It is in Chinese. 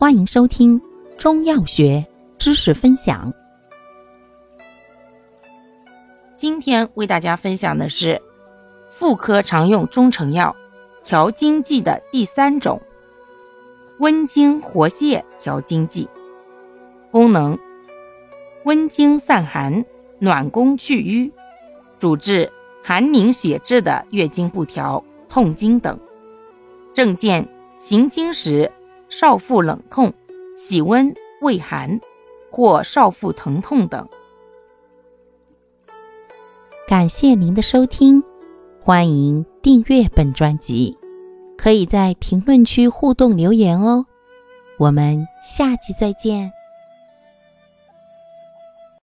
欢迎收听中药学知识分享。今天为大家分享的是妇科常用中成药调经剂的第三种，温经活泻调经剂。功能：温经散寒，暖宫去瘀，主治寒凝血滞的月经不调、痛经等。症见：行经时少腹冷痛、喜温畏寒或少腹疼痛等。感谢您的收听，欢迎订阅本专辑，可以在评论区互动留言哦。我们下期再见。